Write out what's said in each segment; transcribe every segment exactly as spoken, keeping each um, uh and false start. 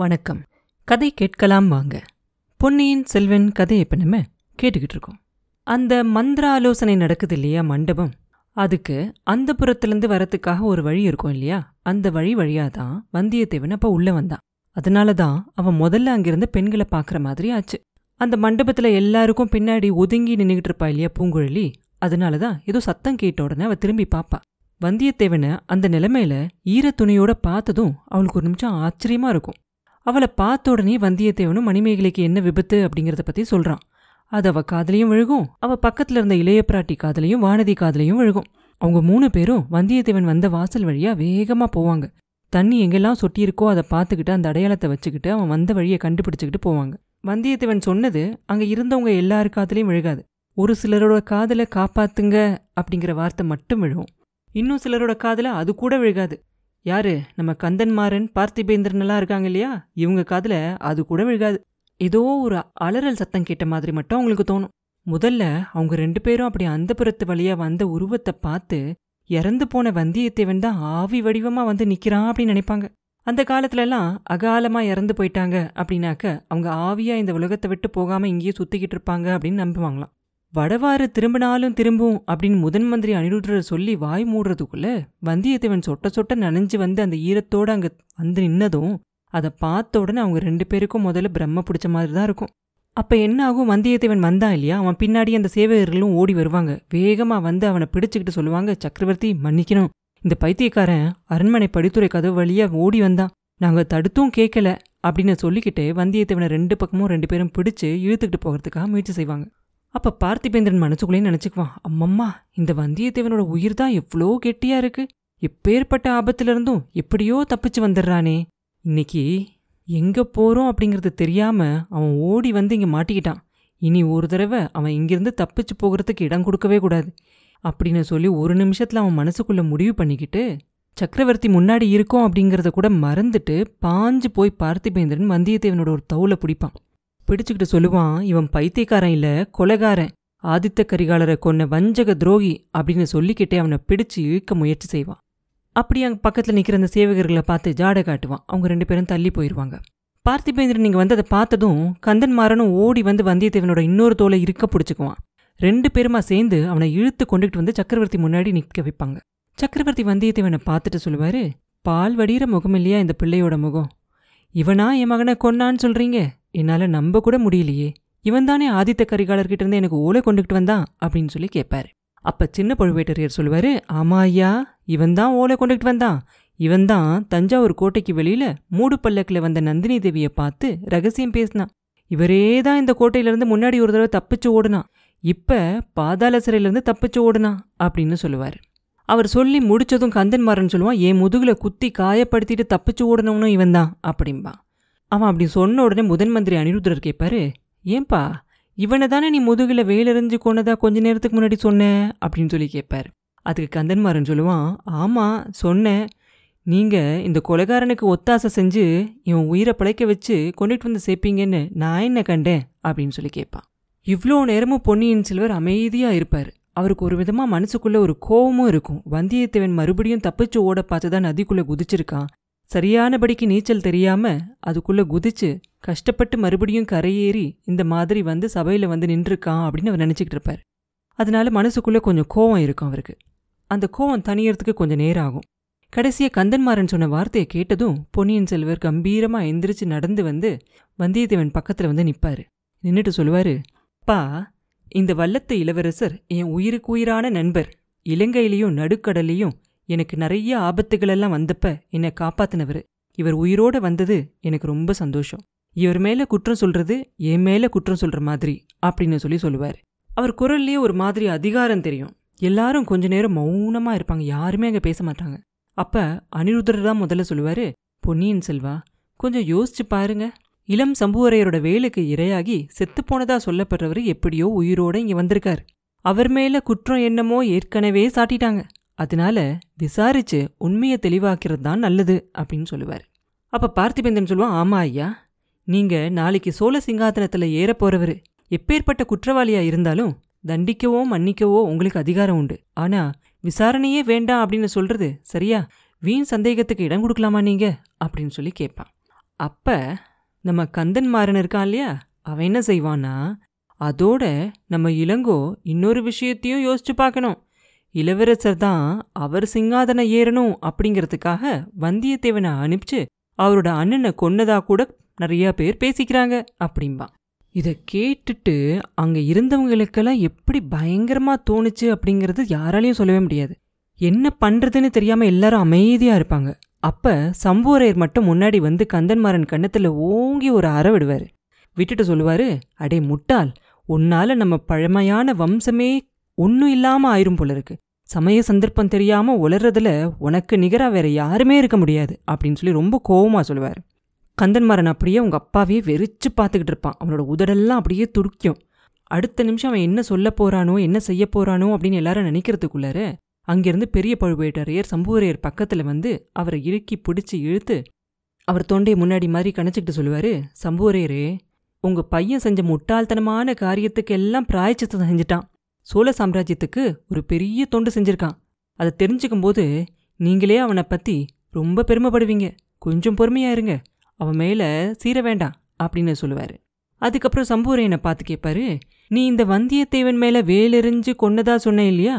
வணக்கம். கதை கேட்கலாம் வாங்க. பொன்னியின் செல்வன் கதை இப்போ நம்ம கேட்டுக்கிட்டு இருக்கோம். அந்த மந்திர ஆலோசனை நடக்குது இல்லையா, மண்டபம், அதுக்கு அந்த புறத்துலேருந்து வரத்துக்காக ஒரு வழி இருக்கும் இல்லையா, அந்த வழி வழியாக தான் வந்தியத்தேவன் அப்போ உள்ளே வந்தான். அதனால தான் அவன் முதல்ல அங்கிருந்து பெண்களை பார்க்குற மாதிரி ஆச்சு. அந்த மண்டபத்தில் எல்லாருக்கும் பின்னாடி ஒதுங்கி நின்றுக்கிட்டு இருப்பா இல்லையா பூங்குழலி, அதனால தான் ஏதோ சத்தம் கேட்ட உடனே அவள் திரும்பி பார்ப்பா. வந்தியத்தேவனை அந்த நிலைமையில ஈர துணியோட பார்த்ததும் அவளுக்கு ஒரு நிமிஷம் ஆச்சரியமா இருக்கும். அவளை பார்த்த உடனே வந்தியத்தேவனும் மணிமேகலைக்கு என்ன விபத்து அப்படிங்கிறத பற்றி சொல்கிறான். அது அவள் காதலையும் விழுகும், அவள் பக்கத்தில் இருந்த இளையப்பிராட்டி காதலையும் வானதி காதலையும் விழுகும். அவங்க மூணு பேரும் வந்தியத்தேவன் வந்த வாசல் வழியாக வேகமாக போவாங்க. தண்ணி எங்கெல்லாம் சொட்டியிருக்கோ அதை பார்த்துக்கிட்டு அந்த அடையாளத்தை வச்சுக்கிட்டு அவன் வந்த வழியை கண்டுபிடிச்சிக்கிட்டு போவாங்க. வந்தியத்தேவன் சொன்னது அங்கே இருந்தவங்க எல்லாரு காதலையும் விழுகாது. ஒரு சிலரோட காதலை காப்பாற்றுங்க அப்படிங்கிற வார்த்தை மட்டும் விழுவும். இன்னும் சிலரோட காதலை அது கூட விழுகாது. யாரு, நம்ம கந்தன்மாரன் பார்த்திபேந்திரன் எல்லாம் இருக்காங்க இல்லையா, இவங்க காதலை அது கூட விழுகாது. ஏதோ ஒரு அலறல் சத்தம் கேட்ட மாதிரி மட்டும் அவங்களுக்கு தோணும். முதல்ல அவங்க ரெண்டு பேரும் அப்படி அந்த புறத்து வழியாக வந்த உருவத்தை பார்த்து இறந்து போன வந்தியத்தேவன் தான் ஆவி வடிவமாக வந்து நிற்கிறான் அப்படின்னு நினைப்பாங்க. அந்த காலத்துலலாம் அகாலமாக இறந்து போயிட்டாங்க அப்படின்னாக்க அவங்க ஆவியாக இந்த உலகத்தை விட்டு போகாமல் இங்கேயே சுற்றிக்கிட்டு இருப்பாங்க அப்படின்னு நம்புவாங்களாம். வடவாறு திரும்பினாலும் திரும்பும் அப்படின்னு முதன் மந்திரி அனிருத்தரை சொல்லி வாய் மூடுறதுக்குள்ளே வந்தியத்தேவன் சொட்ட சொட்ட நனைஞ்சு வந்து அந்த ஈரத்தோடு அங்கே வந்து நின்னதும் அதை பார்த்த உடனே அவங்க ரெண்டு பேருக்கும் முதல்ல பிரம்ம பிடிச்ச மாதிரி தான் இருக்கும். அப்போ என்ன ஆகும், வந்தியத்தேவன் வந்தான் இல்லையா, அவன் பின்னாடி அந்த சேவகர்களும் ஓடி வருவாங்க. வேகமாக வந்து அவனை பிடிச்சிக்கிட்டு சொல்லுவாங்க, சக்கரவர்த்தி மன்னிக்கணும், இந்த பைத்தியக்காரன் அரண்மனை படித்துறை கதவு வழியாக ஓடி வந்தான், நாங்கள் தடுத்தும் கேட்கல அப்படின்னு சொல்லிக்கிட்டு வந்தியத்தேவனை ரெண்டு பக்கமும் ரெண்டு பேரும் பிடிச்சு இழுத்துக்கிட்டு போகிறதுக்காக முயற்சி செய்வாங்க. அப்போ பார்த்திபேந்திரன் மனசுக்குள்ளேயே நினச்சிக்குவான், அம்மம்மா இந்த வந்தியத்தேவனோட உயிர் தான் எவ்வளோ கெட்டியாக இருக்குது, எப்பேற்பட்ட ஆபத்திலிருந்தும் எப்படியோ தப்பிச்சு வந்துடுறானே, இன்னைக்கு எங்கே போகிறோம் அப்படிங்கிறது தெரியாமல் அவன் ஓடி வந்து இங்கே மாட்டிக்கிட்டான், இனி ஒரு தடவை அவன் இங்கிருந்து தப்பிச்சு போகிறதுக்கு இடம் கொடுக்கவே கூடாது அப்படின்னு சொல்லி ஒரு நிமிஷத்தில் அவன் மனசுக்குள்ளே முடிவு பண்ணிக்கிட்டு சக்கரவர்த்தி முன்னாடி இருக்கோம் அப்படிங்கிறத கூட மறந்துட்டு பாஞ்சு போய் பார்த்திபேந்திரன் வந்தியத்தேவனோட ஒரு தவுல பிடிப்பான். பிடிச்சுக்கிட்டு சொல்லுவான், இவன் பைத்தியக்காரன் இல்லை கொலைகாரன், ஆதித்த கரிகாலரை கொன்ன வஞ்சக துரோகி அப்படின்னு சொல்லிக்கிட்டே அவனை பிடிச்சு இழுக்க முயற்சி செய்வான். அப்படி அங்கே பக்கத்தில் நிற்கிற அந்த சேவகர்களை பார்த்து ஜாடை காட்டுவான். அவங்க ரெண்டு பேரும் தள்ளி போயிடுவாங்க. பார்த்திபேந்திரன் நீங்கள் வந்து அதை பார்த்ததும் கந்தன்மாரனும் ஓடி வந்து வந்தியத்தேவனோட இன்னொரு தோலை இருக்க பிடிச்சிக்குவான். ரெண்டு பேருமா சேர்ந்து அவனை இழுத்து கொண்டுகிட்டு வந்து சக்கரவர்த்தி முன்னாடி நிற்க வைப்பாங்க. சக்கரவர்த்தி வந்தியத்தேவனை பார்த்துட்டு சொல்லுவார், பால் வடிகிற முகம் இல்லையா இந்த பிள்ளையோட முகம், இவனா என் மகனை கொன்னான்னு சொல்கிறீங்க, என்னால் நம்ப கூட முடியலையே, இவன் தானே ஆதித்த கரிகாலர்கிட்டேருந்து எனக்கு ஓலை கொண்டுகிட்டு வந்தான் அப்படின்னு சொல்லி கேட்பாரு. அப்போ சின்ன பழுவேட்டரையர் சொல்லுவார், ஆமா ஐயா இவன் தான் ஓலை கொண்டுகிட்டு வந்தான், இவன் தான் தஞ்சாவூர் கோட்டைக்கு வெளியில் மூடு பல்லக்கில் வந்த நந்தினி தேவியை பார்த்து ரகசியம் பேசினான், இவரே தான் இந்த கோட்டையிலேருந்து முன்னாடி ஒரு தடவை தப்பிச்சு ஓடுனான், இப்போ பாதாளசரையிலேருந்து தப்பிச்சு ஓடுனா அப்படின்னு சொல்லுவார். அவர் சொல்லி முடித்ததும் கந்தன்மாரன் சொல்லுவான், என் முதுகில் குத்தி காயப்படுத்திட்டு தப்பிச்சு ஓடணும்னும் இவன் தான் அப்படின்பா. அவன் அப்படி சொன்ன உடனே முதன் மந்திரி அனிருத்தர் கேட்பாரு, ஏன்பா இவனை தானே நீ முதுகில் வேலெறிஞ்சு கொண்டதா கொஞ்ச நேரத்துக்கு முன்னாடி சொன்னேன் அப்படின்னு சொல்லி கேட்பார். அதுக்கு கந்தன்மாரன் சொல்லுவான், ஆமாம் சொன்னேன், நீங்கள் இந்த கொலைகாரனுக்கு ஒத்தாசை செஞ்சு இவன் உயிரை பிழைக்க வச்சு கொண்டுட்டு வந்து சேர்ப்பீங்கன்னு நான் என்ன கண்டேன் அப்படின்னு சொல்லி கேட்பான். இவ்வளோ நேரமும் பொன்னியின் செல்வர் அமைதியாக இருப்பார். அவருக்கு ஒரு விதமாக மனசுக்குள்ளே ஒரு கோபமும் இருக்கும். வந்தியத்தேவன் மறுபடியும் தப்பிச்சு ஓட பார்த்து தான் நதிக்குள்ளே குதிச்சிருக்கான், சரியானபடிக்கு நீச்சல் தெரியாமல் அதுக்குள்ளே குதிச்சு கஷ்டப்பட்டு மறுபடியும் கரையேறி இந்த மாதிரி வந்து சபையில் வந்து நின்றுருக்கான் அப்படின்னு அவர் நினச்சிக்கிட்டு இருப்பார். அதனால மனசுக்குள்ளே கொஞ்சம் கோபம் இருக்கும் அவருக்கு. அந்த கோபம் தனியறதுக்கு கொஞ்சம் நேரம் ஆகும். கடைசியாக கந்தன்மாரன் சொன்ன வார்த்தையை கேட்டதும் பொன்னியின் செல்வர் கம்பீரமாக எந்திரிச்சு நடந்து வந்து வந்தியத்தேவன் பக்கத்தில் வந்து நிற்பார். நின்றுட்டு சொல்லுவார், அப்பா இந்த வல்லத்த இளவரசர் என் உயிருக்கு உயிரான நண்பர், இலங்கையிலையும் நடுக்கடலையும் எனக்கு நிறைய ஆபத்துகளெல்லாம் வந்தப்ப என்னை காப்பாத்தினவர், இவர் உயிரோடு வந்தது எனக்கு ரொம்ப சந்தோஷம், இவர் மேலே குற்றம் சொல்கிறது என் மேலே குற்றம் சொல்கிற மாதிரி அப்படின்னு சொல்லி சொல்லுவார். அவர் குரல்லையே ஒரு மாதிரி அதிகாரம் தெரியும். எல்லாரும் கொஞ்ச நேரம் மௌனமாக இருப்பாங்க, யாருமே அங்கே பேச மாட்டாங்க. அப்போ அனிருத்தர் தான் முதல்ல சொல்லுவார், பொன்னியின் செல்வா கொஞ்சம் யோசிச்சு பாருங்க, இளம் சம்புவரையரோட வேலுக்கு இரையாகி செத்துப்போனதா சொல்லப்படுறவர் எப்படியோ உயிரோடு இங்கே வந்திருக்கார், அவர் மேலே குற்றம் என்னமோ ஏற்கனவே சாட்டிட்டாங்க, அதனால விசாரிச்சு உண்மையை தெளிவாக்கிறது தான் நல்லது அப்படின்னு சொல்லுவார். அப்போ பார்த்திபேந்திரன் சொல்லுவான், ஆமா ஐயா நீங்கள் நாளைக்கு சோழ சிங்காதனத்தில் ஏற போகிறவர் எப்பேற்பட்ட குற்றவாளியாக இருந்தாலும் தண்டிக்கவோ மன்னிக்கவோ உங்களுக்கு அதிகாரம் உண்டு, ஆனால் விசாரணையே வேண்டாம் அப்படின்னு சொல்கிறது சரியா, வீண் சந்தேகத்துக்கு இடம் கொடுக்கலாமா நீங்கள் அப்படின்னு சொல்லி கேட்பான். அப்ப நம்ம கந்தன்மாரன் இருக்கான் இல்லையா, அவன் என்ன செய்வான்னா, அதோட நம்ம இளங்கோ இன்னொரு விஷயத்தையும் யோசிச்சு பார்க்கணும். இளவரசர் தான் அவர் சிங்காதனம் ஏறணும் அப்படிங்கிறதுக்காக வந்தியத்தேவனை அனுப்பிச்சு அவரோட அண்ணனை கொன்னதா கூட நிறைய பேர் பேசிக்கிறாங்க அப்படின்பா. இதை கேட்டுட்டு அங்கே இருந்தவங்களுக்கெல்லாம் எப்படி பயங்கரமாக தோணுச்சு அப்படிங்கிறது யாராலையும் சொல்லவே முடியாது. என்ன பண்ணுறதுன்னு தெரியாமல் எல்லாரும் அமைதியாக இருப்பாங்க. அப்போ சம்புவரையர் மட்டும் முன்னாடி வந்து கந்தன்மாரன் கன்னத்தில் ஓங்கி ஒரு அற விடுவார். விட்டுட்டு சொல்லுவார், அடே முட்டாள், உன்னால் நம்ம பழமையான வம்சமே ஒன்றும் இல்லாமல் ஆயிரும் போல இருக்கு. சமய சந்தர்ப்பம் தெரியாமல் உளறதுல உனக்கு நிகராக வேற யாருமே இருக்க முடியாது அப்படின்னு சொல்லி ரொம்ப கோபமாக சொல்லுவார். கந்தன்மாரன் அப்படியே அவங்க அப்பாவையே வெறிச்சு பார்த்துக்கிட்டு இருப்பான். அவனோட உதடெல்லாம் அப்படியே துடிக்கும். அடுத்த நிமிஷம் அவன் என்ன சொல்ல போகிறானோ என்ன செய்ய போகிறானோ அப்படின்னு எல்லாரும் நினைக்கிறதுக்குள்ளார அங்கேருந்து பெரிய பழுவேட்டரையர் சம்புவரையர் பக்கத்தில் வந்து அவரை இறுக்கி பிடிச்சி இழுத்து அவர் தொண்டையை முன்னாடி மாதிரி கணச்சிக்கிட்டு சொல்லுவார், சம்புவரையரே, உங்கள் பையன் செஞ்ச முட்டாள்தனமான காரியத்துக்கு எல்லாம் பிராயச்சித்தம் செஞ்சுட்டான். சோழ சாம்ராஜ்யத்துக்கு ஒரு பெரிய தொண்டு செஞ்சுருக்கான். அதை தெரிஞ்சுக்கும் போது நீங்களே அவனை பற்றி ரொம்ப பெருமைப்படுவீங்க. கொஞ்சம் பொறுமையாக இருங்க, அவன் மேலே சீர வேண்டாம் அப்படின்னு சொல்லுவார். அதுக்கப்புறம் சம்புவரையனை பார்த்து கேட்பாரு, நீ இந்த வந்தியத்தேவன் மேலே வேலெறிஞ்சு கொன்னதா சொன்ன இல்லையா,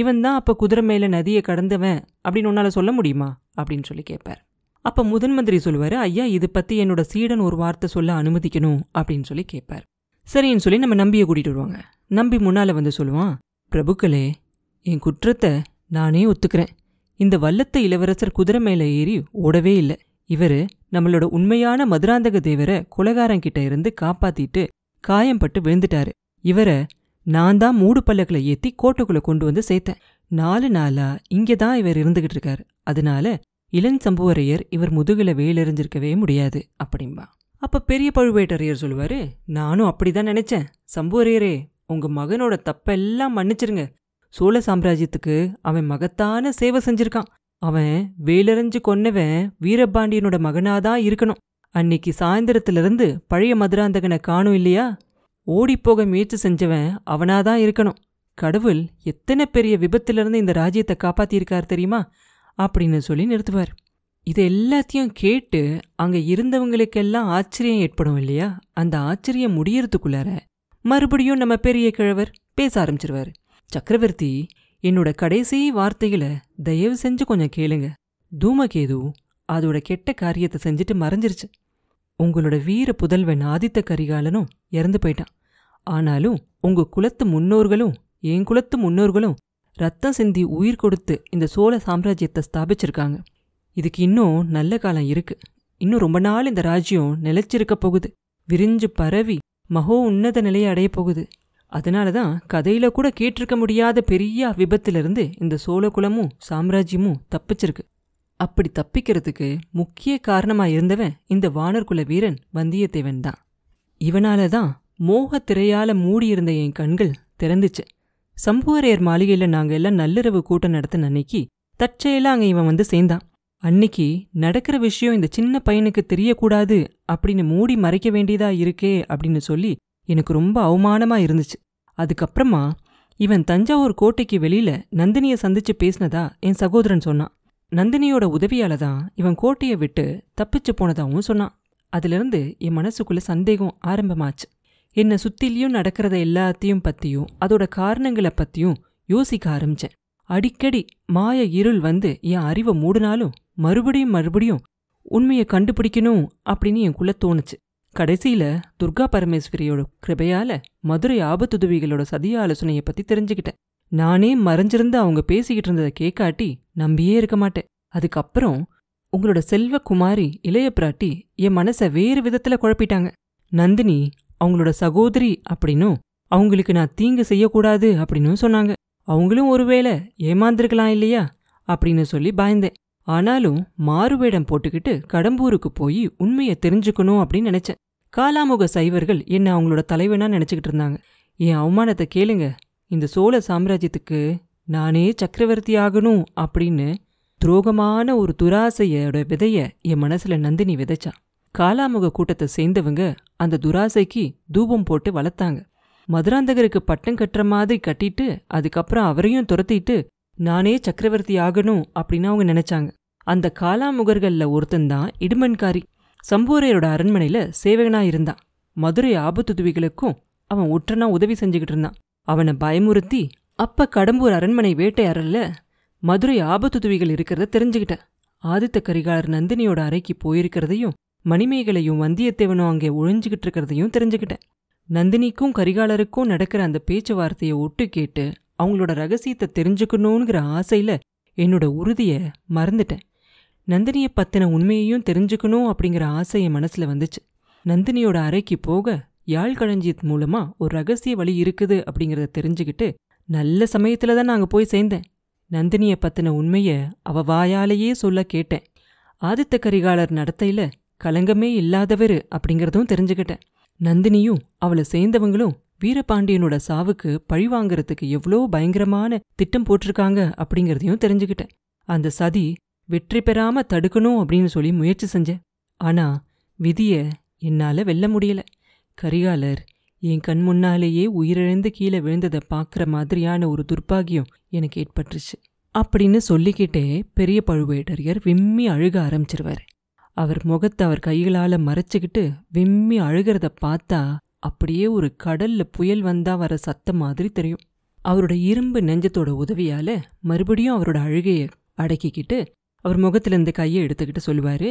இவன் தான் அப்போ குதிரை மேலே நதியை கடந்தவன் அப்படின்னு உன்னால் சொல்ல முடியுமா அப்படின்னு சொல்லி கேட்பார். அப்போ முதன் மந்திரி சொல்லுவார், ஐயா, இது பற்றி என்னோட சீடன் ஒரு வார்த்தை சொல்ல அனுமதிக்கணும் அப்படின்னு சொல்லி கேட்பார். சரின்னு சொல்லி நம்ம நம்பியை கூட்டிகிட்டு வருவாங்க. நம்பி முன்னால் வந்து சொல்லுவான், பிரபுக்களே, என் குற்றத்தை நானே ஒத்துக்கிறேன். இந்த வல்லத்த இளவரசர் குதிரை மேலே ஏறி ஓடவே இல்லை. இவர் நம்மளோட உண்மையான மதுராந்தக தேவரை கொலகாரங்கிட்ட இருந்து காப்பாத்திட்டு காயம்பட்டு விழுந்துட்டாரு. இவரை நான் தான் மூடு பல்லக்கில் ஏற்றி கோட்டைக்குள்ளே கொண்டு வந்து சேர்த்தேன். நாலு நாளாக இங்கே தான் இவர் இருந்துகிட்டு இருக்காரு. அதனால இளன் சம்புவரையர் இவர் முதுகில வேலெறிஞ்சிருக்கவே முடியாது அப்படின்பா. அப்போ பெரிய பழுவேட்டரையர் சொல்லுவார், நானும் அப்படி தான் நினச்சேன். சம்புவரையரே, உங்கள் மகனோட தப்பெல்லாம் மன்னிச்சிருங்க. சோழ சாம்ராஜ்யத்துக்கு அவன் மகத்தான சேவை செஞ்சுருக்கான். அவன் வேலெறிஞ்சு கொன்னவன் வீரபாண்டியனோட மகனாதான் இருக்கணும். அன்னைக்கு சாயந்தரத்திலிருந்து பழைய மதுராந்தகனை காணும் இல்லையா, ஓடிப்போக முயற்சி செஞ்சவன் அவனாதான் இருக்கணும். கடவுள் எத்தனை பெரிய விபத்திலிருந்து இந்த ராஜ்யத்தை காப்பாற்றியிருக்கார் தெரியுமா அப்படின்னு சொல்லி நிறுத்துவார். இது எல்லாத்தையும் கேட்டு அங்கே இருந்தவங்களுக்கெல்லாம் ஆச்சரியம் ஏற்படும் இல்லையா, அந்த ஆச்சரியம் முடியறதுக்குள்ளார மறுபடியும் நம்ம பெரிய கிழவர் பேச ஆரம்பிச்சிருவார். சக்கரவர்த்தி, என்னோட கடைசி வார்த்தைகளை தயவு செஞ்சு கொஞ்சம் கேளுங்க. தூமகேது அதோட கெட்ட காரியத்தை செஞ்சுட்டு மறைஞ்சிருச்சு. உங்களோட வீர புதல்வன் ஆதித்த கரிகாலனும் இறந்து போயிட்டான். ஆனாலும் உங்கள் குலத்து முன்னோர்களும் என் குலத்து முன்னோர்களும் ரத்தம் சிந்தி உயிர் கொடுத்து இந்த சோழ சாம்ராஜ்யத்தை ஸ்தாபிச்சிருக்காங்க. இதுக்கு இன்னும் நல்ல காலம் இருக்குது. இன்னும் ரொம்ப நாள் இந்த ராஜ்யம் நிலைச்சிருக்க போகுது, விரிஞ்சு பரவி மகோ உன்னத நிலையை அடைய போகுது. அதனால தான் கதையில் கூட கேட்டிருக்க முடியாத பெரிய விபத்திலிருந்து இந்த சோழ குலமும் சாம்ராஜ்யமும் தப்பிச்சிருக்கு. அப்படி தப்பிக்கிறதுக்கு முக்கிய காரணமாக இருந்தவன் இந்த வானர்குல வீரன் வந்தியத்தேவன் தான். இவனால தான் மோக திரையால் மூடியிருந்த என் கண்கள் திறந்துச்சு. சம்புவரையர் மாளிகையில் நாங்கள் எல்லாம் நள்ளிரவு கூட்டம் நடத்தின அன்னைக்கு தற்செயலாக அங்கே இவன் வந்து சேர்ந்தான். அன்னைக்கு நடக்கிற விஷயம் இந்த சின்ன பையனுக்கு தெரியக்கூடாது அப்படின்னு மூடி மறைக்க வேண்டியதா இருக்கே அப்படின்னு சொல்லி எனக்கு ரொம்ப அவமானமாக இருந்துச்சு. அதுக்கப்புறமா இவன் தஞ்சாவூர் கோட்டைக்கு வெளியில் நந்தினியை சந்தித்து பேசினதா என் சகோதரன் சொன்னான். நந்தினியோட உதவியால் தான் இவன் கோட்டையை விட்டு தப்பிச்சு போனதாகவும் சொன்னான். அதிலிருந்து என் மனசுக்குள்ளே சந்தேகம் ஆரம்பமாச்சு. என்னை சுற்றிலையும் நடக்கிறத எல்லாத்தையும் பற்றியும் அதோட காரணங்களை பற்றியும் யோசிக்க ஆரம்பித்தேன். அடிக்கடி மாய இருள் வந்து என் அறிவை மூடினாலும் மறுபடியும் மறுபடியும் உண்மையை கண்டுபிடிக்கணும் அப்படின்னு எனக்குள்ளே தோணுச்சு. கடைசியில் துர்கா பரமேஸ்வரியோட கிருபையால் மதுரை ஆபத்துதவிகளோட சதி ஆலோசனையை பற்றி தெரிஞ்சுக்கிட்டேன். நானே மறைஞ்சிருந்து அவங்க பேசிக்கிட்டு இருந்ததை கேட்காட்டி நம்பியே இருக்க மாட்டேன். அதுக்கப்புறம் உங்களோட செல்வகுமாரி இளையப்பிராட்டி என் மனசை வேறு விதத்தில் குழப்பிட்டாங்க. நந்தினி அவங்களோட சகோதரி அப்படின்னும் அவங்களுக்கு நான் தீங்கு செய்யக்கூடாது அப்படின்னும் சொன்னாங்க. அவங்களும் ஒருவேளை ஏமாந்திருக்கலாம் இல்லையா அப்படின்னு சொல்லி பயந்தேன். ஆனாலும் மாறுவேடம் போட்டுக்கிட்டு கடம்பூருக்கு போய் உண்மையை தெரிஞ்சுக்கணும் அப்படின்னு நினச்சேன். காலாமுக சைவர்கள் என்னை அவங்களோட தலைவனாக நினச்சிக்கிட்டு இருந்தாங்க. என் அவமானத்தை கேளுங்க. இந்த சோழ சாம்ராஜ்யத்துக்கு நானே சக்கரவர்த்தி ஆகணும் அப்படின்னு துரோகமான ஒரு துராசையோட விதையை என் மனசில் நந்தினி விதைச்சான். காலாமுக கூட்டத்தை சேர்ந்தவங்க அந்த துராசைக்கு தூபம் போட்டு வளர்த்தாங்க. மதுராந்தகருக்கு பட்டம் கட்டுற மாதிரி கட்டிட்டு அதுக்கப்புறம் அவரையும் துரத்திட்டு நானே சக்கரவர்த்தி ஆகணும் அப்படின்னு அவங்க நினச்சாங்க. அந்த காலாமுகர்களில் ஒருத்தந்தான் இடும்பன்காரி. சம்புவரையரோட அரண்மனையில் சேவகனாக இருந்தான். மதுரை ஆபத்துதவிகளுக்கும் அவன் ஒற்றனா உதவி செஞ்சுக்கிட்டு இருந்தான். அவனை பயமுறுத்தி அப்போ கடம்பூர் அரண்மனை வேட்டையாரல்ல மதுரை ஆபத்துதவிகள் இருக்கிறத தெரிஞ்சுக்கிட்டேன். ஆதித்த கரிகாலர் நந்தினியோட அறைக்கு போயிருக்கிறதையும் மணிமேகலையும் வந்தியத்தேவனும் அங்கே ஒழிஞ்சுக்கிட்டு இருக்கிறதையும் தெரிஞ்சுக்கிட்டேன். நந்தினிக்கும் கரிகாலருக்கும் நடக்கிற அந்த பேச்சுவார்த்தையை ஒட்டு கேட்டு அவங்களோட ரகசியத்தை தெரிஞ்சுக்கணுங்கிற ஆசையில் என்னோட உறுதியை மறந்துட்டேன். நந்தினியை பற்றின உண்மையையும் தெரிஞ்சுக்கணும் அப்படிங்கிற ஆசை என் மனசில் வந்துச்சு. நந்தினியோட அறைக்கு போக யாழ் களஞ்சியத்து மூலமாக ஒரு ரகசிய வழி இருக்குது அப்படிங்கிறத தெரிஞ்சுக்கிட்டு நல்ல சமயத்தில் தான் நாங்கள் போய் சேர்ந்தேன். நந்தினியை பற்றின உண்மையை அவ வாயாலேயே சொல்ல கேட்டேன். ஆதித்த கரிகாலர் நடத்தையில் களங்கமே இல்லாதவர் அப்படிங்கிறதும் தெரிஞ்சுக்கிட்டேன். நந்தினியும் அவளை சேர்ந்தவங்களும் வீரபாண்டியனோட சாவுக்கு பழிவாங்கிறதுக்கு எவ்வளோ பயங்கரமான திட்டம் போட்டிருக்காங்க அப்படிங்கிறதையும் தெரிஞ்சுக்கிட்டேன். அந்த சதி வெற்றி பெறாமல் தடுக்கணும் அப்படின்னு சொல்லி முயற்சி செஞ்சேன். ஆனால் விதியை என்னால் வெல்ல முடியலை. கரிகாலர் என் கண் முன்னாலேயே உயிரிழந்து கீழே விழுந்ததை பார்க்குற மாதிரியான ஒரு துர்பாகியம் எனக்கு ஏற்பட்டுருச்சு அப்படின்னு சொல்லிக்கிட்டே பெரிய பழுவேட்டரையர் விம்மி அழுக ஆரம்பிச்சிருவார். அவர் முகத்தை அவர் கைகளால் மறைச்சிக்கிட்டு விம்மி அழுகிறத பார்த்தா அப்படியே ஒரு கடலில் புயல் வந்தால் வர சத்தம் மாதிரி தெரியும். அவரோட இரும்பு நெஞ்சத்தோட உதவியால் மறுபடியும் அவரோட அழுகையை அடக்கிக்கிட்டு அவர் முகத்திலேருந்து கையை எடுத்துக்கிட்டு சொல்லுவார்,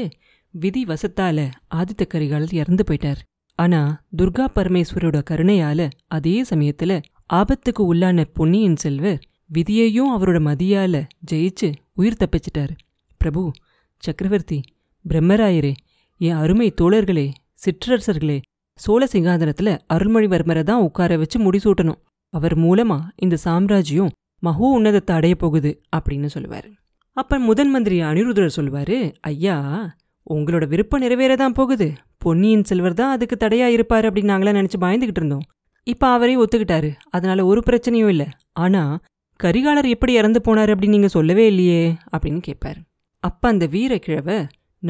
விதி வசத்தால் ஆதித்த கரிகாலர் இறந்து போயிட்டார். ஆனால் துர்கா பரமேஸ்வரியோட கருணையால் அதே சமயத்தில் ஆபத்துக்கு உள்ளான பொன்னியின் செல்வர் விதியையும் அவரோட மதியால் ஜெயிச்சு உயிர் தப்பிச்சிட்டார். பிரபு, சக்கரவர்த்தி, பிரம்மராயரே, என் அருமை தோழர்களே, சிற்றரசர்களே, சோழ சிங்காதனத்தில் அருள்மொழிவர்மரை தான் உட்கார வச்சு முடிசூட்டணும். அவர் மூலமாக இந்த சாம்ராஜ்யம் மகோ உன்னதத்தை அடைய போகுது அப்படின்னு சொல்லுவார். அப்போ முதன் மந்திரி அனிருத்தர் சொல்லுவார், ஐயா, உங்களோட விருப்பம் நிறைவேற தான் போகுது. பொன்னியின் செல்வர் தான் அதுக்கு தடையாக இருப்பார் அப்படின்னு நாங்களாம் நினச்சி பயந்துக்கிட்டு இருந்தோம். இப்போ அவரே ஒத்துக்கிட்டாரு, அதனால் ஒரு பிரச்சனையும் இல்லை. ஆனால் கரிகாலர் எப்படி இறந்து போனார் அப்படின்னு நீங்கள் சொல்லவே இல்லையே அப்படின்னு கேட்பார். அப்போ அந்த வீரக்கிழவை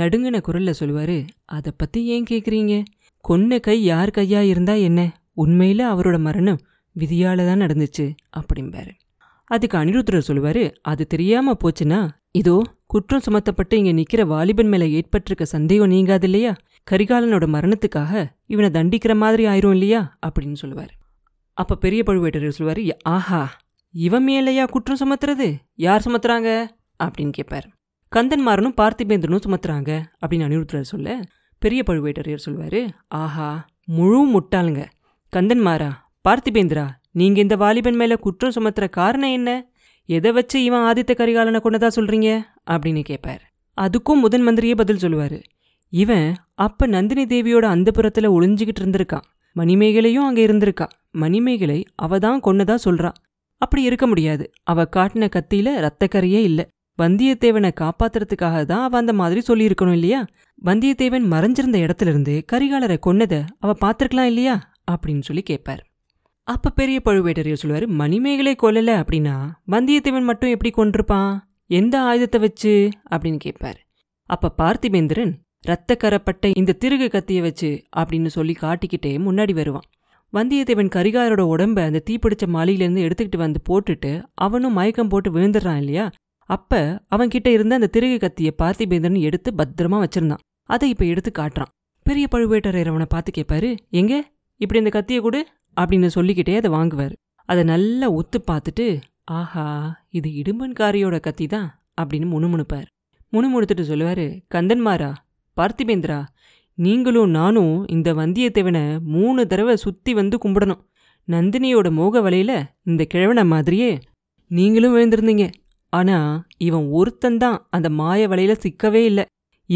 நடுங்கின குரலில் சொல்லுவார், அதை பற்றி ஏன் கேட்குறீங்க? கொன்ன கை யார் கையா இருந்தா என்ன, உண்மையில் அவரோட மரணம் விதியால் தான் நடந்துச்சு அப்படிம்பாரு. அதுக்கு அனிருத்தர் சொல்லுவார், அது தெரியாமல் போச்சுன்னா இதோ குற்றம் சுமத்தப்பட்டு இங்கே நிற்கிற வாலிபன் மேலே ஏற்பட்டிருக்க சந்தேகம் நீங்காது இல்லையா? கரிகாலனோட மரணத்துக்காக இவனை தண்டிக்கிற மாதிரி ஆயிரும் இல்லையா அப்படின்னு சொல்லுவார். அப்போ பெரிய பழுவேட்டரையர் சொல்லுவார், ஆஹா, இவன் மேலையா குற்றம் சுமத்துறது? யார் சுமத்துறாங்க அப்படின்னு கேட்பார். கந்தன்மாரனும் பார்த்திபேந்திரனும் சுமத்துறாங்க அப்படின்னு அனிருத்தர் சொல்ல பெரிய பழுவேட்டரையர் சொல்லுவார், ஆஹா, முழு முட்டாளுங்க. கந்தன்மாரா, பார்த்திபேந்திரா, நீங்கள் இந்த வாலிபன் மேலே குற்றம் சுமத்துற காரணம் என்ன? எதை வச்சு இவன் ஆதித்த கரிகாலனை கொண்டதா சொல்கிறீங்க அப்படின்னு கேட்பார். அதுக்கும் முதன் மந்திரியே பதில் சொல்லுவார், இவன் அப்போ நந்தினி தேவியோட அந்த புறத்தில் ஒளிஞ்சிக்கிட்டு இருந்திருக்கான். மணிமேகலையும் அங்கே இருந்திருக்கா. மணிமேகலை அவ தான் கொன்னதா சொல்கிறான். அப்படி இருக்க முடியாது. அவள் காட்டின கத்தியில் ரத்தக்கரையே இல்லை. வந்தியத்தேவனை காப்பாற்றுறதுக்காக தான் அவள் அந்த மாதிரி சொல்லியிருக்கணும் இல்லையா? வந்தியத்தேவன் மறைஞ்சிருந்த இடத்துலேருந்து கரிகாலரை கொன்னதை அவள் பார்த்துருக்கலாம் இல்லையா அப்படின்னு சொல்லி கேட்பார். அப்போ பெரிய பழுவேட்டரையர் சொல்லுவார், மணிமேகலை கொல்லலை அப்படின்னா வந்தியத்தேவன் மட்டும் எப்படி கொண்டிருப்பான்? எந்த ஆயுதத்தை வச்சு அப்படின்னு கேட்பார். அப்போ பார்த்திபேந்திரன் இரத்தக்கரப்பட்ட இந்த திருகு கத்தியை வச்சு அப்படின்னு சொல்லி காட்டிக்கிட்டே முன்னாடி வருவான். வந்தியத்தேவன் கரிகாலரோட உடம்பை அந்த தீப்பிடிச்ச மாலையிலேருந்து எடுத்துக்கிட்டு வந்து போட்டுட்டு அவனும் மயக்கம் போட்டு விழுந்துடுறான் இல்லையா? அப்போ அவன்கிட்ட இருந்த அந்த திருகு கத்தியை பார்த்திபேந்திரன் எடுத்து பத்திரமா வச்சிருந்தான். அதை இப்போ எடுத்து காட்டுறான். பெரிய பழுவேட்டரையர் அவனை பார்த்து கேட்பாரு, எங்க இப்படி இந்த கத்தியை கொடு அப்படின்னு சொல்லிக்கிட்டே அதை வாங்குவார். அதை நல்லா ஒத்து பார்த்துட்டு, ஆஹா, இது இடும்பன்காரியோட கத்தி தான் அப்படின்னு முணுமுணுப்பார். முணுமுணுத்துட்டு சொல்லுவார், கந்தன்மாரா, பார்த்திபேந்திரா, நீங்களும் நானும் இந்த வந்தியத்தேவனை மூணு தடவை சுற்றி வந்து கும்பிடணும். நந்தினியோட மோக வலையில் இந்த கிழவனை மாதிரியே நீங்களும் விழுந்திருந்தீங்க. ஆனால் இவன் ஒருத்தந்தான் அந்த மாய வலையில் சிக்கவே இல்லை.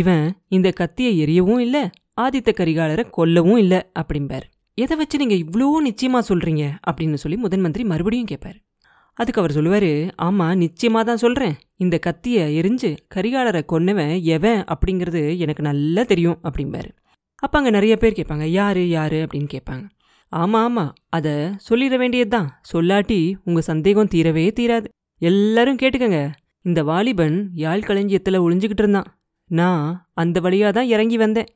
இவன் இந்த கத்தியை எரியவும் இல்லை, ஆதித்த கரிகாலரை கொல்லவும் இல்லை அப்படிம்பார். எதை வச்சு நீங்கள் இவ்வளோ நிச்சயமாக சொல்கிறீங்க அப்படின்னு சொல்லி முதன் மந்திரி மறுபடியும் கேட்பார். அதுக்கு அவர் சொல்லுவார், ஆமாம், நிச்சயமாக தான் சொல்கிறேன். இந்த கத்தியை எரிஞ்சு கரிகாலரை கொன்னவன் எவன் அப்படிங்கிறது எனக்கு நல்லா தெரியும் அப்படிம்பார். அப்போ அங்கே நிறைய பேர் கேட்பாங்க, யார் யார் அப்படின்னு கேட்பாங்க. ஆமாம் ஆமாம் அதை சொல்லிட வேண்டியது தான். சொல்லாட்டி உங்கள் சந்தேகம் தீரவே தீராது. எல்லாரும் கேட்டுக்கங்க. இந்த வாலிபன் யாழ் களஞ்சியத்தில் ஒளிஞ்சிக்கிட்டு இருந்தான். நான் அந்த வழியாக தான் இறங்கி வந்தேன்.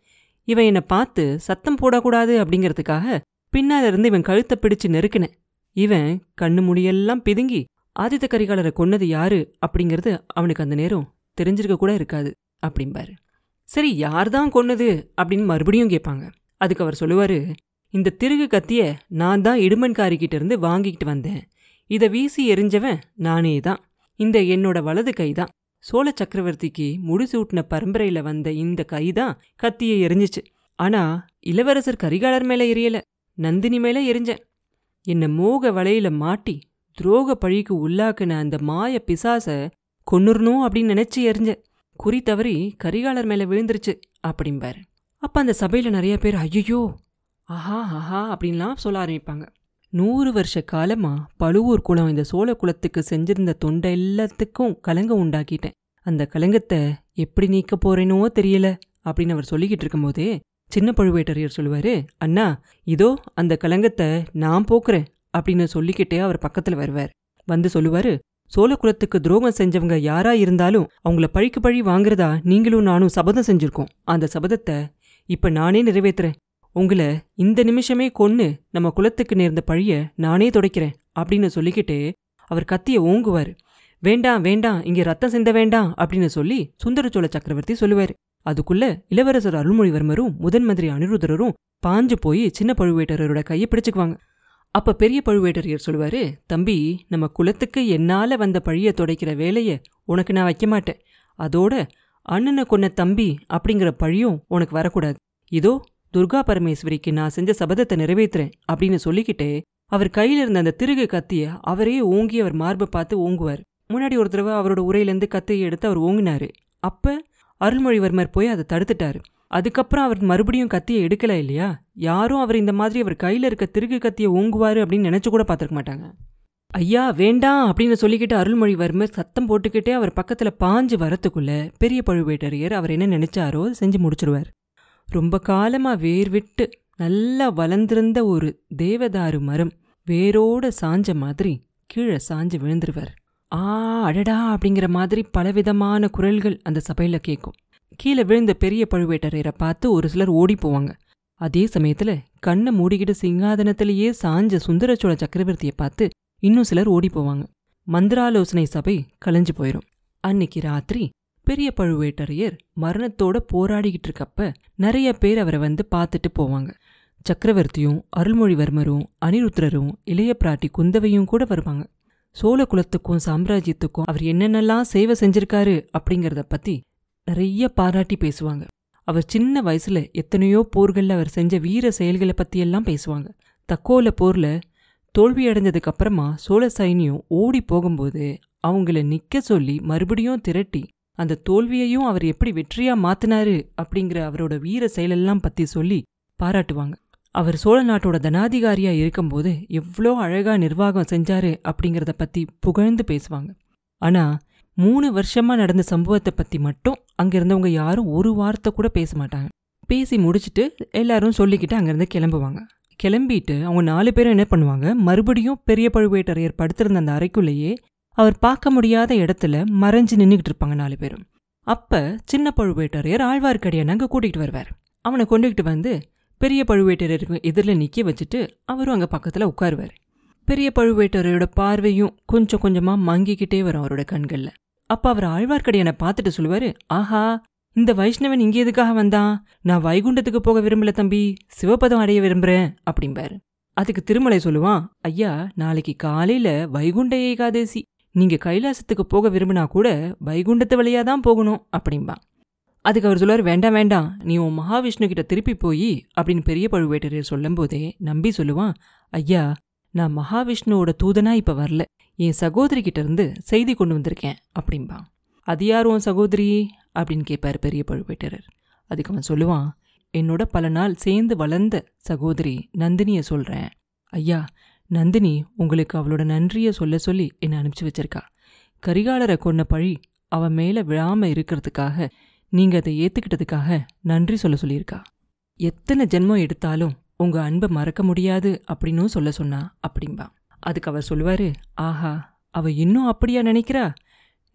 இவன் என்னை பார்த்து சத்தம் போடக்கூடாது அப்படிங்கிறதுக்காக பின்னாலிருந்து இவன் கழுத்தை பிடிச்சு நெருக்கினேன். இவன் கண்ணு முடியெல்லாம் பிதுங்கி ஆதித்த கரிகாலரை கொன்னது யாரு அப்படிங்கிறது அவனுக்கு அந்த நேரம் தெரிஞ்சிருக்க கூட இருக்காது அப்படிம்பாரு. சரி யார்தான் கொன்னது அப்படின்னு மறுபடியும் கேட்பாங்க. அதுக்கு அவர் சொல்லுவார், இந்த திருகு கத்தியை நான் தான் இடும்பன்காரிக்கிட்ட இருந்து வாங்கிக்கிட்டு வந்தேன். இதை வீசி எரிஞ்சவன் நானே தான். இந்த என்னோட வலது கை தான். சோழ சக்கரவர்த்திக்கு முடிசூட்டின பரம்பரையில் வந்த இந்த கை தான் கத்தியை எரிஞ்சிச்சு. ஆனால் இளவரசர் கரிகாலர் மேலே எரியலை, நந்தினி மேலே எரிஞ்சேன். என்னை மோக வலையில் மாட்டி துரோக பழிக்கு உள்ளாக்குன அந்த மாய பிசாசை கொன்னுறணும் அப்படின்னு நினச்சி எரிஞ்சேன். குறி தவறி கரிகாலர் மேலே விழுந்துருச்சு அப்படிம்பார். அப்போ அந்த சபையில் நிறைய பேர் ஐயோ ஆஹா ஆஹா அப்படின்லாம் சொல்ல ஆரம்பிப்பாங்க. நூறு வருஷ காலமாக பழுவூர் குலம் இந்த சோழ குலத்துக்கு செஞ்சிருந்த தொண்டை எல்லாத்துக்கும் கலங்கம் உண்டாக்கிட்டேன். அந்த கலங்கத்தை எப்படி நீக்க போகிறேனோ தெரியல அப்படின்னு அவர் சொல்லிக்கிட்டு இருக்கும்போதே சின்ன பழுவேட்டரையர் சொல்லுவார், அண்ணா இதோ அந்த கலங்கத்தை நான் போக்குறேன் அப்படின்னு சொல்லிக்கிட்டே அவர் பக்கத்தில் வருவார். வந்து சொல்லுவார், சோழ குலத்துக்கு துரோகம் செஞ்சவங்க யாராக இருந்தாலும் அவங்கள பழிக்கு பழி வாங்குறதா நீங்களும் நானும் சபதம் செஞ்சுருக்கோம். அந்த சபதத்தை இப்போ நானே நிறைவேற்றுறேன். உங்களை இந்த நிமிஷமே கொன்று நம்ம குலத்துக்கு நேர்ந்த பழிய நானே துடைக்கிறேன் அப்படின்னு சொல்லிக்கிட்டு அவர் கத்தியை ஓங்குவார். வேண்டாம் வேண்டாம், இங்கே ரத்தம் சிந்த வேண்டாம் அப்படின்னு சொல்லி சுந்தரச்சோழ சக்கரவர்த்தி சொல்லுவார். அதுக்குள்ள இளவரசர் அருள்மொழிவர்மரும் முதன் மந்திரி அநிருத்தரும் பாஞ்சு போய் சின்ன பழுவேட்டரையரோட கையை பிடிச்சுக்குவாங்க. அப்போ பெரிய பழுவேட்டரையர் சொல்லுவார், தம்பி நம்ம குலத்துக்கு என்னால் வந்த பழியை துடைக்கிற வேலையை உனக்கு நான் வைக்க மாட்டேன். அதோட அண்ணனை கொன்ன தம்பி அப்படிங்கிற பழியும் உனக்கு வரக்கூடாது. இதோ துர்கா பரமேஸ்வரிக்கு நான் செஞ்ச சபதத்தை நிறைவேற்றுறேன் அப்படின்னு சொல்லிக்கிட்டே அவர் கையில் இருந்த அந்த திருகு கத்தியை அவரே ஓங்கி அவர் மார்பை பார்த்து ஓங்குவார். முன்னாடி ஒரு தடவை அவரோட உரையிலேருந்து கத்தியை எடுத்து அவர் ஓங்கினாரு. அப்போ அருள்மொழிவர்மர் போய் அதை தடுத்துட்டாரு. அதுக்கப்புறம் அவர் மறுபடியும் கத்தியை எடுக்கலை இல்லையா? யாரும் அவர் இந்த மாதிரி அவர் கையில் இருக்க திருகு கத்தியை ஓங்குவார் அப்படின்னு நினச்சி கூட பார்த்துருக்க மாட்டாங்க. ஐயா வேண்டாம் அப்படின்னு சொல்லிக்கிட்டு அருள்மொழிவர்மர் சத்தம் போட்டுக்கிட்டே அவர் பக்கத்தில் பாஞ்சு வரத்துக்குள்ளே பெரிய பழுவேட்டரையர் அவர் என்ன நினச்சாரோ செஞ்சு முடிச்சிடுவார். ரொம்ப காலமாக வேர் விட்டு நல்லா வளர்ந்திருந்த ஒரு தேவதாரு மரம் வேரோடு சாஞ்ச மாதிரி கீழே சாஞ்சு விழுந்துருவார். ஆ அடடா அப்படிங்கிற மாதிரி பலவிதமான குரல்கள் அந்த சபையில் கேட்கும். கீழே விழுந்த பெரிய பழுவேட்டரையரை பார்த்து ஒரு சிலர் ஓடி போவாங்க. அதே சமயத்தில் கண்ணை மூடிக்கிட்டு சிங்காதனத்திலேயே சாஞ்ச சுந்தரச்சோழ சக்கரவர்த்தியை பார்த்து இன்னும் சிலர் ஓடி போவாங்க. மந்திராலோசனை சபை கலைஞ்சு போயிடும். அன்னைக்கு ராத்திரி பெரிய பழுவேட்டரையர் மரணத்தோட போராடிக்கிட்டு இருக்கப்ப நிறைய பேர் அவரை வந்து பார்த்துட்டு போவாங்க. சக்கரவர்த்தியும் அருள்மொழிவர்மரும் அநிருத்தரும் இளையப்பிராட்டி குந்தவையும் கூட வருவாங்க. சோழ குலத்துக்கும் சாம்ராஜ்யத்துக்கும் அவர் என்னென்னலாம் சேவை செஞ்சிருக்காரு அப்படிங்கிறத பற்றி நிறைய பாராட்டி பேசுவாங்க. அவர் சின்ன வயசில் எத்தனையோ போர்களில் அவர் செஞ்ச வீர செயல்களை பற்றியெல்லாம் பேசுவாங்க. தக்கோல போரில் தோல்வியடைஞ்சதுக்கப்புறமா சோழ சைனியம் ஓடி போகும்போது அவங்கள நிற்க சொல்லி மறுபடியும் திரட்டி அந்த தோல்வியையும் அவர் எப்படி வெற்றியாக மாற்றினாரு அப்படிங்கிற அவரோட வீர செயலெல்லாம் பற்றி சொல்லி பாராட்டுவாங்க. அவர் சோழ நாட்டோட தனாதிகாரியாக இருக்கும்போது எவ்வளோ அழகாக நிர்வாகம் செஞ்சார் அப்படிங்கிறத பற்றி புகழ்ந்து பேசுவாங்க. ஆனால் மூணு வருஷமாக நடந்த சம்பவத்தை பற்றி மட்டும் அங்கேருந்தவங்க யாரும் ஒரு வார்த்தை கூட பேச மாட்டாங்க. பேசி முடிச்சுட்டு எல்லாரும் சொல்லிக்கிட்டு அங்கேருந்து கிளம்புவாங்க. கிளம்பிட்டு அவங்க நாலு பேரும் என்ன பண்ணுவாங்க, மறுபடியும் பெரிய பழுவேட்டரையர் படுத்திருந்த அந்த அறைக்குள்ளேயே அவர் பார்க்க முடியாத இடத்துல மறைஞ்சு நின்றுக்கிட்டு இருப்பாங்க நாலு பேரும். அப்போ சின்ன பழுவேட்டரையர் ஆழ்வார்க்கடியான் அங்கே கூட்டிகிட்டு வருவார். அவனை கொண்டுகிட்டு வந்து பெரிய பழுவேட்டரையருக்கு எதிரில் நிற்க வச்சுட்டு அவரும் அங்கே பக்கத்தில் உட்காருவார். பெரிய பழுவேட்டரையரோட பார்வையும் கொஞ்சம் கொஞ்சமாக மங்கிக்கிட்டே வரும் அவரோட கண்களில். அப்போ அவர் ஆழ்வார்க்கடியானை பார்த்துட்டு சொல்லுவார், ஆஹா இந்த வைஷ்ணவன் இங்கே எதுக்காக வந்தான்? நான் வைகுண்டத்துக்கு போக விரும்பலை தம்பி, சிவபதம் அடைய விரும்புகிறேன் அப்படிம்பார். அதுக்கு திருமலை சொல்லுவான், ஐயா நாளைக்கு காலையில் வைகுண்ட ஏகாதேசி, நீங்கள் கைலாசத்துக்கு போக விரும்பினா கூட வைகுண்டத்து வழியாக தான் போகணும் அப்படிம்பா. அதுக்கு அவர் சொல்லுவார், வேண்டாம் வேண்டாம் நீ உன் மகாவிஷ்ணுக்கிட்ட திருப்பி போய் அப்படின்னு பெரிய பழுவேட்டரையர் சொல்லும் போதே நம்பி சொல்லுவான், ஐயா நான் மகாவிஷ்ணுவோட தூதனாக இப்போ வரல, என் சகோதரிக்கிட்டேருந்து செய்தி கொண்டு வந்திருக்கேன் அப்படிம்பா. அது யார் உன் சகோதரி அப்படின்னு கேட்பார் பெரிய பழுவேட்டரர். அதுக்கு அவன் சொல்லுவான், என்னோட பல நாள் சேர்ந்து வளர்ந்த சகோதரி நந்தினியை சொல்கிறேன் ஐயா. நந்தினி உங்களுக்கு அவளோட நன்றியை சொல்ல சொல்லி என்னை அனுப்பிச்சி வச்சிருக்கா. கரிகாலரை கொன்ன பழி அவன் மேலே விழாமல் இருக்கிறதுக்காக நீங்கள் அதை ஏற்றுக்கிட்டதுக்காக நன்றி சொல்ல சொல்லியிருக்கா. எத்தனை ஜென்மம் எடுத்தாலும் உங்கள் அன்பை மறக்க முடியாது அப்படின்னும் சொல்ல சொன்னா அப்படிம்பா. அதுக்கு அவர் சொல்லுவார், ஆஹா அவள் இன்னும் அப்படியா நினைக்கிறா?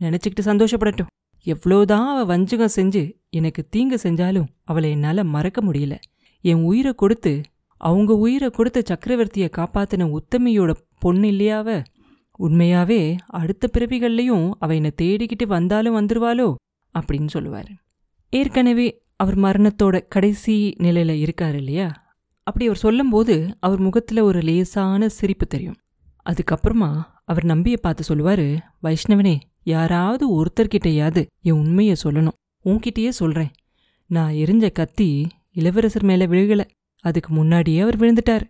நினச்சிக்கிட்டு சந்தோஷப்படட்டும். எவ்வளோதான் அவள் வஞ்சகம் செஞ்சு எனக்கு தீங்கு செஞ்சாலும் அவளை என்னால் மறக்க முடியல. என் உயிரை கொடுத்து அவங்க உயிரை கொடுத்த சக்கரவர்த்தியை காப்பாற்றின உத்தமியோட பொண்ணு இல்லையாவ? உண்மையாகவே அடுத்த பிறவிகள்லையும் அவ என்னை தேடிக்கிட்டு வந்தாலும் வந்துடுவாளோ அப்படின்னு சொல்லுவார். ஏற்கனவே அவர் மரணத்தோட கடைசி நிலையில் இருக்கார் இல்லையா? அப்படி அவர் சொல்லும்போது அவர் முகத்தில் ஒரு லேசான சிரிப்பு தெரியும். அதுக்கப்புறமா அவர் நம்பியை பார்த்து சொல்லுவார், வைஷ்ணவனே, யாராவது ஒருத்தர்கிட்டையாவது என் உண்மையை சொல்லணும். உன்கிட்டயே சொல்கிறேன், நான் எரிஞ்ச கத்தி இளவரசர் மேலே விழுகலை, அதுக்கு முன்னாடியே அவர் விழுந்துட்டார்.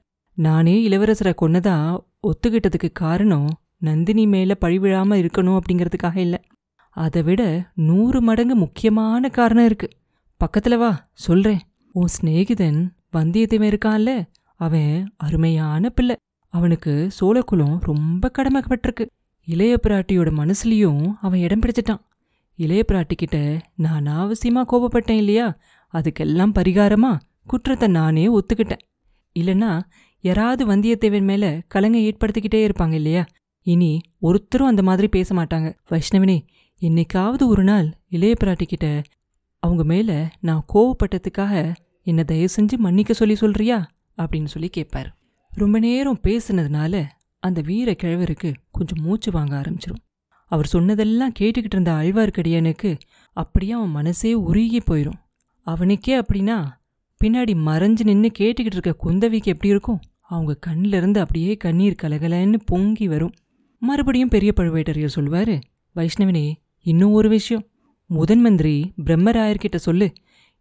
நானே இளவரசரை கொன்னதா ஒத்துக்கிட்டதுக்கு காரணம் நந்தினி மேலே பழிவிழாமல் இருக்கணும் அப்படிங்கிறதுக்காக இல்லை. அதை விட நூறு மடங்கு முக்கியமான காரணம் இருக்குது. பக்கத்தில் வா, சொல்கிறேன். உன் ஸ்நேகிதன் வந்தியத்தேவன் இருக்கான்ல, அவன் அருமையான பிள்ளை. அவனுக்கு சோழகுலம் ரொம்ப கடமைப்பட்டிருக்கு. இளையப்பிராட்டியோட மனசுலேயும் அவன் இடம் பிடிச்சிட்டான். இளையப்பிராட்டிக்கிட்ட நான் அவசியமாக கோபப்பட்டேன் இல்லையா, அதுக்கெல்லாம் பரிகாரமாக குற்றத்தை நானே ஒத்துக்கிட்டேன். இல்லைன்னா யாராவது வந்தியத்தேவன் மேலே கலங்க ஏற்படுத்திக்கிட்டே இருப்பாங்க இல்லையா, இனி ஒருத்தரும் அந்த மாதிரி பேச மாட்டாங்க. வைஷ்ணவனே, என்னைக்காவது ஒரு நாள் இளையப்பிராட்டிக்கிட்ட அவங்க மேலே நான் கோவப்பட்டதுக்காக என்னை தயவு செஞ்சு மன்னிக்க சொல்லி சொல்கிறியா அப்படின்னு சொல்லி கேட்பார். ரொம்ப நேரம் பேசுனதுனால அந்த வீர கிழவருக்கு கொஞ்சம் மூச்சு வாங்க ஆரம்பிச்சிடும். அவர் சொன்னதெல்லாம் கேட்டுக்கிட்டு இருந்த ஆழ்வார்க்கடியானுக்கு அப்படியே அவன் மனசே உருகி போயிடும். அவனுக்கே அப்படின்னா பின்னாடி மறைஞ்சு நின்று கேட்டுக்கிட்டு இருக்க குந்தவிக்கு எப்படி இருக்கும்? அவங்க கண்ணிலிருந்து அப்படியே கண்ணீர் கலகலன்னு பொங்கி வரும். மறுபடியும் பெரிய பழுவேட்டரையர் சொல்வார், வைஷ்ணவனே, இன்னும் ஒரு விஷயம் முதன் மந்திரி பிரம்மராயர்கிட்ட சொல்லு,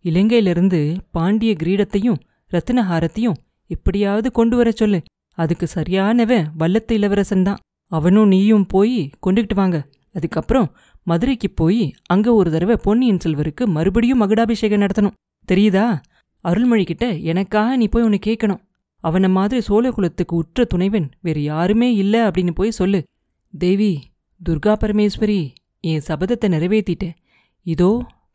இலங்கையிலிருந்து பாண்டிய கிரீடத்தையும் ரத்தினஹாரத்தையும் எப்படியாவது கொண்டு வர சொல்லு. அதுக்கு சரியானவன் வல்லத்த இளவரசன் தான். அவனும் நீயும் போய் கொண்டுகிட்டு வாங்க. அதுக்கப்புறம் மதுரைக்கு போய் அங்கே ஒரு தடவை பொன்னியின் செல்வருக்கு மறுபடியும் மகுடாபிஷேகம் நடத்தணும். தெரியுதா? அருள்மொழிக்கிட்ட எனக்காக நீ போய் உன்னை கேட்கணும். அவனை மாதிரி சோழ குலத்துக்கு உற்ற துணைவன் வேறு யாருமே இல்லை அப்படின்னு போய் சொல்லு. தேவி துர்கா பரமேஸ்வரி, என் சபதத்தை நிறைவேற்றிட்டேன், இதோ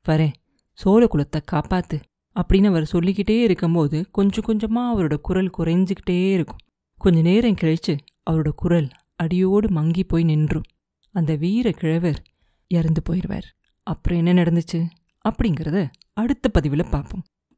வரேன், சோழ குலத்தை காப்பாத்து அப்படின்னு அவர் சொல்லிக்கிட்டே இருக்கும்போது கொஞ்சம் கொஞ்சமாக அவரோட குரல் குறைஞ்சிக்கிட்டே இருக்கும். கொஞ்ச நேரம் கழித்து அவரோட குரல் அடியோடு மங்கி போய் நின்றும் அந்த வீர கிழவர் இறந்து போயிடுவார். அப்புறம் என்ன நடந்துச்சு அப்படிங்கிறத அடுத்த பதிவில் பார்ப்போம்.